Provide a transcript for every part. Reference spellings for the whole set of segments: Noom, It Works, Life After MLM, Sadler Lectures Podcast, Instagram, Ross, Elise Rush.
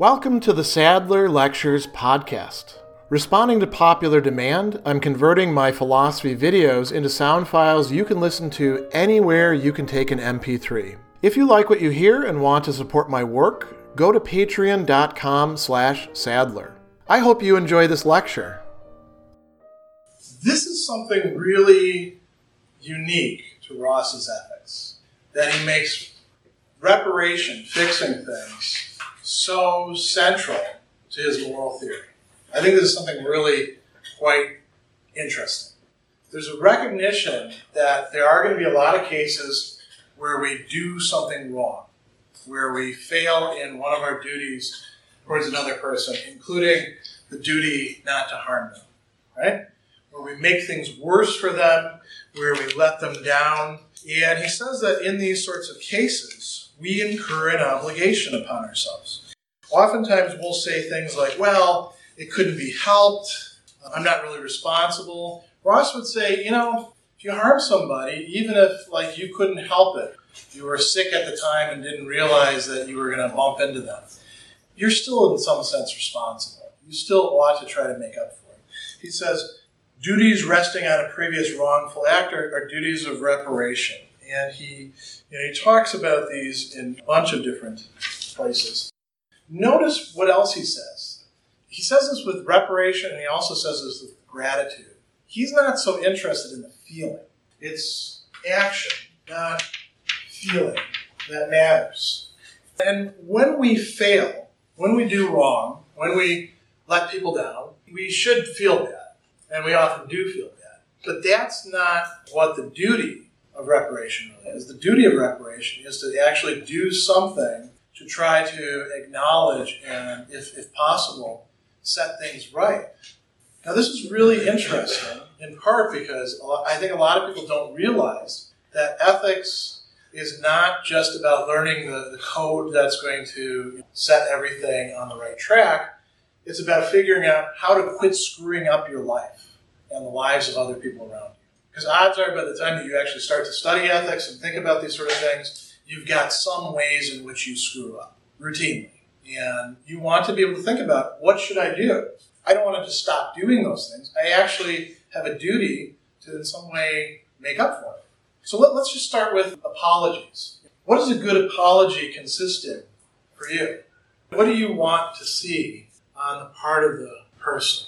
Welcome to the Sadler Lectures Podcast. Responding to popular demand, I'm converting my philosophy videos into sound files you can listen to anywhere you can take an MP3. If you like what you hear and want to support my work, go to patreon.com/Sadler. I hope you enjoy this lecture. This is something really unique to Ross's ethics, that he makes reparation, fixing things, so central to his moral theory. I think this is something really quite interesting. There's a recognition that there are going to be a lot of cases where we do something wrong, where we fail in one of our duties towards another person, including the duty not to harm them, right? Where we make things worse for them, where we let them down. And he says that in these sorts of cases, we incur an obligation upon ourselves. Oftentimes we'll say things like, well, it couldn't be helped, I'm not really responsible. Ross would say, you know, if you harm somebody, even if you couldn't help it, you were sick at the time and didn't realize that you were going to bump into them, you're still in some sense responsible. You still ought to try to make up for it. He says, duties resting on a previous wrongful act are duties of reparation. And he talks about these in a bunch of different places. Notice what else he says. He says this with reparation, and he also says this with gratitude. He's not so interested in the feeling. It's action, not feeling, that matters. And when we fail, when we do wrong, when we let people down, we should feel bad. And we often do feel bad. But that's not what the duty of reparation really is. The duty of reparation is to actually do something to try to acknowledge and, if possible, set things right. Now, this is really interesting, in part because I think a lot of people don't realize that ethics is not just about learning the code that's going to set everything on the right track. It's about figuring out how to quit screwing up your life and the lives of other people around you. Because odds are, by the time that you actually start to study ethics and think about these sort of things, you've got some ways in which you screw up routinely. And you want to be able to think about, what should I do? I don't want to just stop doing those things. I actually have a duty to, in some way, make up for it. So let's just start with apologies. What does a good apology consist in for you? What do you want to see on the part of the person?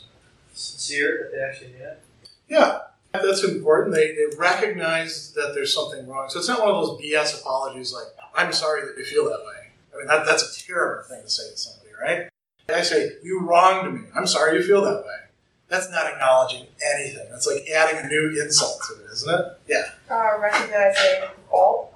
Sincere, that they actually mean it. Yeah. That's important. They recognize that there's something wrong. So it's not one of those BS apologies like, I'm sorry that you feel that way. I mean, that's a terrible thing to say to somebody, right? I say, you wronged me. I'm sorry you feel that way. That's not acknowledging anything. That's like adding a new insult to it, isn't it? Yeah. Recognizing fault.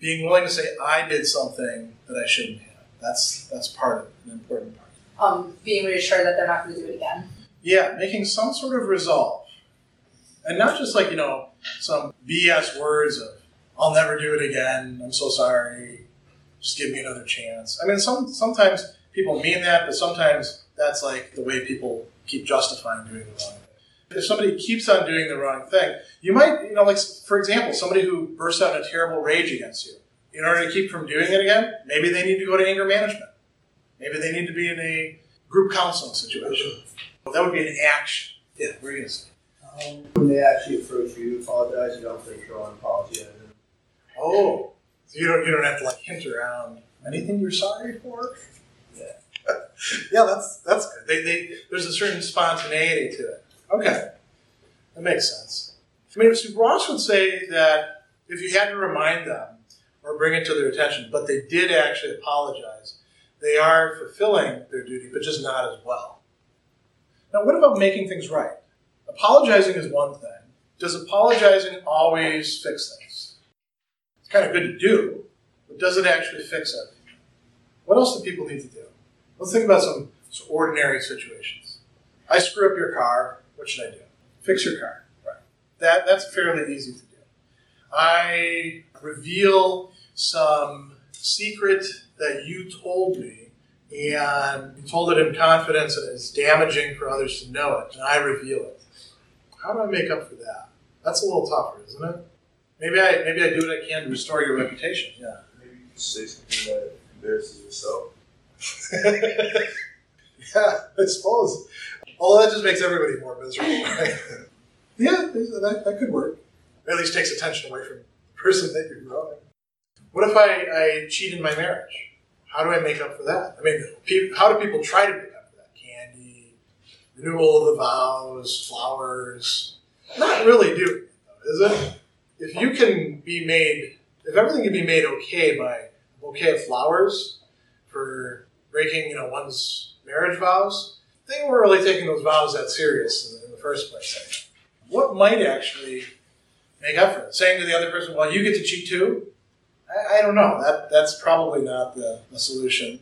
Being willing to say, I did something that I shouldn't have. That's part of it, an important part. Being reassured that they're not going to do it again. Yeah, making some sort of resolve. And not just some BS words of, I'll never do it again, I'm so sorry, just give me another chance. I mean, sometimes people mean that, but sometimes that's the way people keep justifying doing the wrong thing. If somebody keeps on doing the wrong thing, you might, for example, somebody who bursts out in a terrible rage against you. In order to keep from doing it again, maybe they need to go to anger management. Maybe they need to be in a group counseling situation. Well, that would be an action. Yeah, we're going to say. When they actually approach you, apologize, you don't think you're on apology. Oh, so you don't have to hint around anything you're sorry for? Yeah. Yeah, that's good. There's a certain spontaneity to it. Okay. That makes sense. I mean, so Ross would say that if you had to remind them or bring it to their attention, but they did actually apologize, they are fulfilling their duty, but just not as well. Now, what about making things right? Apologizing is one thing. Does apologizing always fix things? It's kind of good to do, but does it actually fix everything? What else do people need to do? Let's think about some ordinary situations. I screw up your car. What should I do? Fix your car. Right. That's fairly easy to do. I reveal some secret that you told me, and you told it in confidence, and it's damaging for others to know it, and I reveal it. How do I make up for that? That's a little tougher, isn't it? Maybe I do what I can to restore your reputation. Yeah. Maybe you can say something that embarrasses yourself. Yeah, I suppose. Although that just makes everybody more miserable, right? Yeah, that could work. It at least takes attention away from the person that you're growing. What if I cheat in my marriage? How do I make up for that? I mean, how do people try to make up for that? Candy, renewal of the vows, flowers. Not really doing it, though, is it? If everything can be made okay by a bouquet of flowers for breaking, one's marriage vows, they weren't really taking those vows that serious in the first place. What might actually make up for it? Saying to the other person, well, you get to cheat too? I don't know. That's probably not the solution.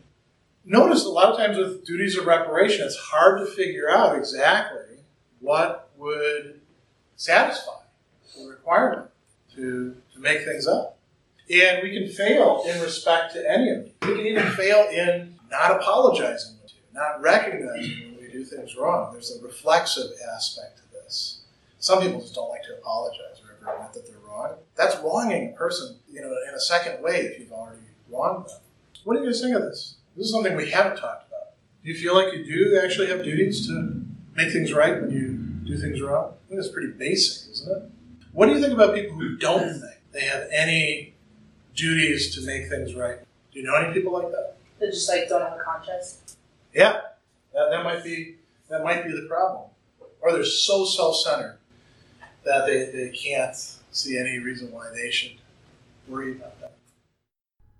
Notice a lot of times with duties of reparation, it's hard to figure out exactly what would satisfy the requirement to make things up. And we can fail in respect to any of them. We can even fail in not apologizing to you, not recognizing when we do things wrong. There's a reflexive aspect to this. Some people just don't like to apologize or ever admit that they're wrong. That's wronging a person, in a second way if you've already wronged them. What do you guys think of this? This is something we haven't talked about. Do you feel like you do actually have duties to make things right when you do things wrong? I think that's pretty basic, isn't it? What do you think about people who don't think they have any duties to make things right? Do you know any people like that? They just don't have a conscience. Yeah, that might be the problem. Or they're so self-centered that they can't see any reason why they should worry about that.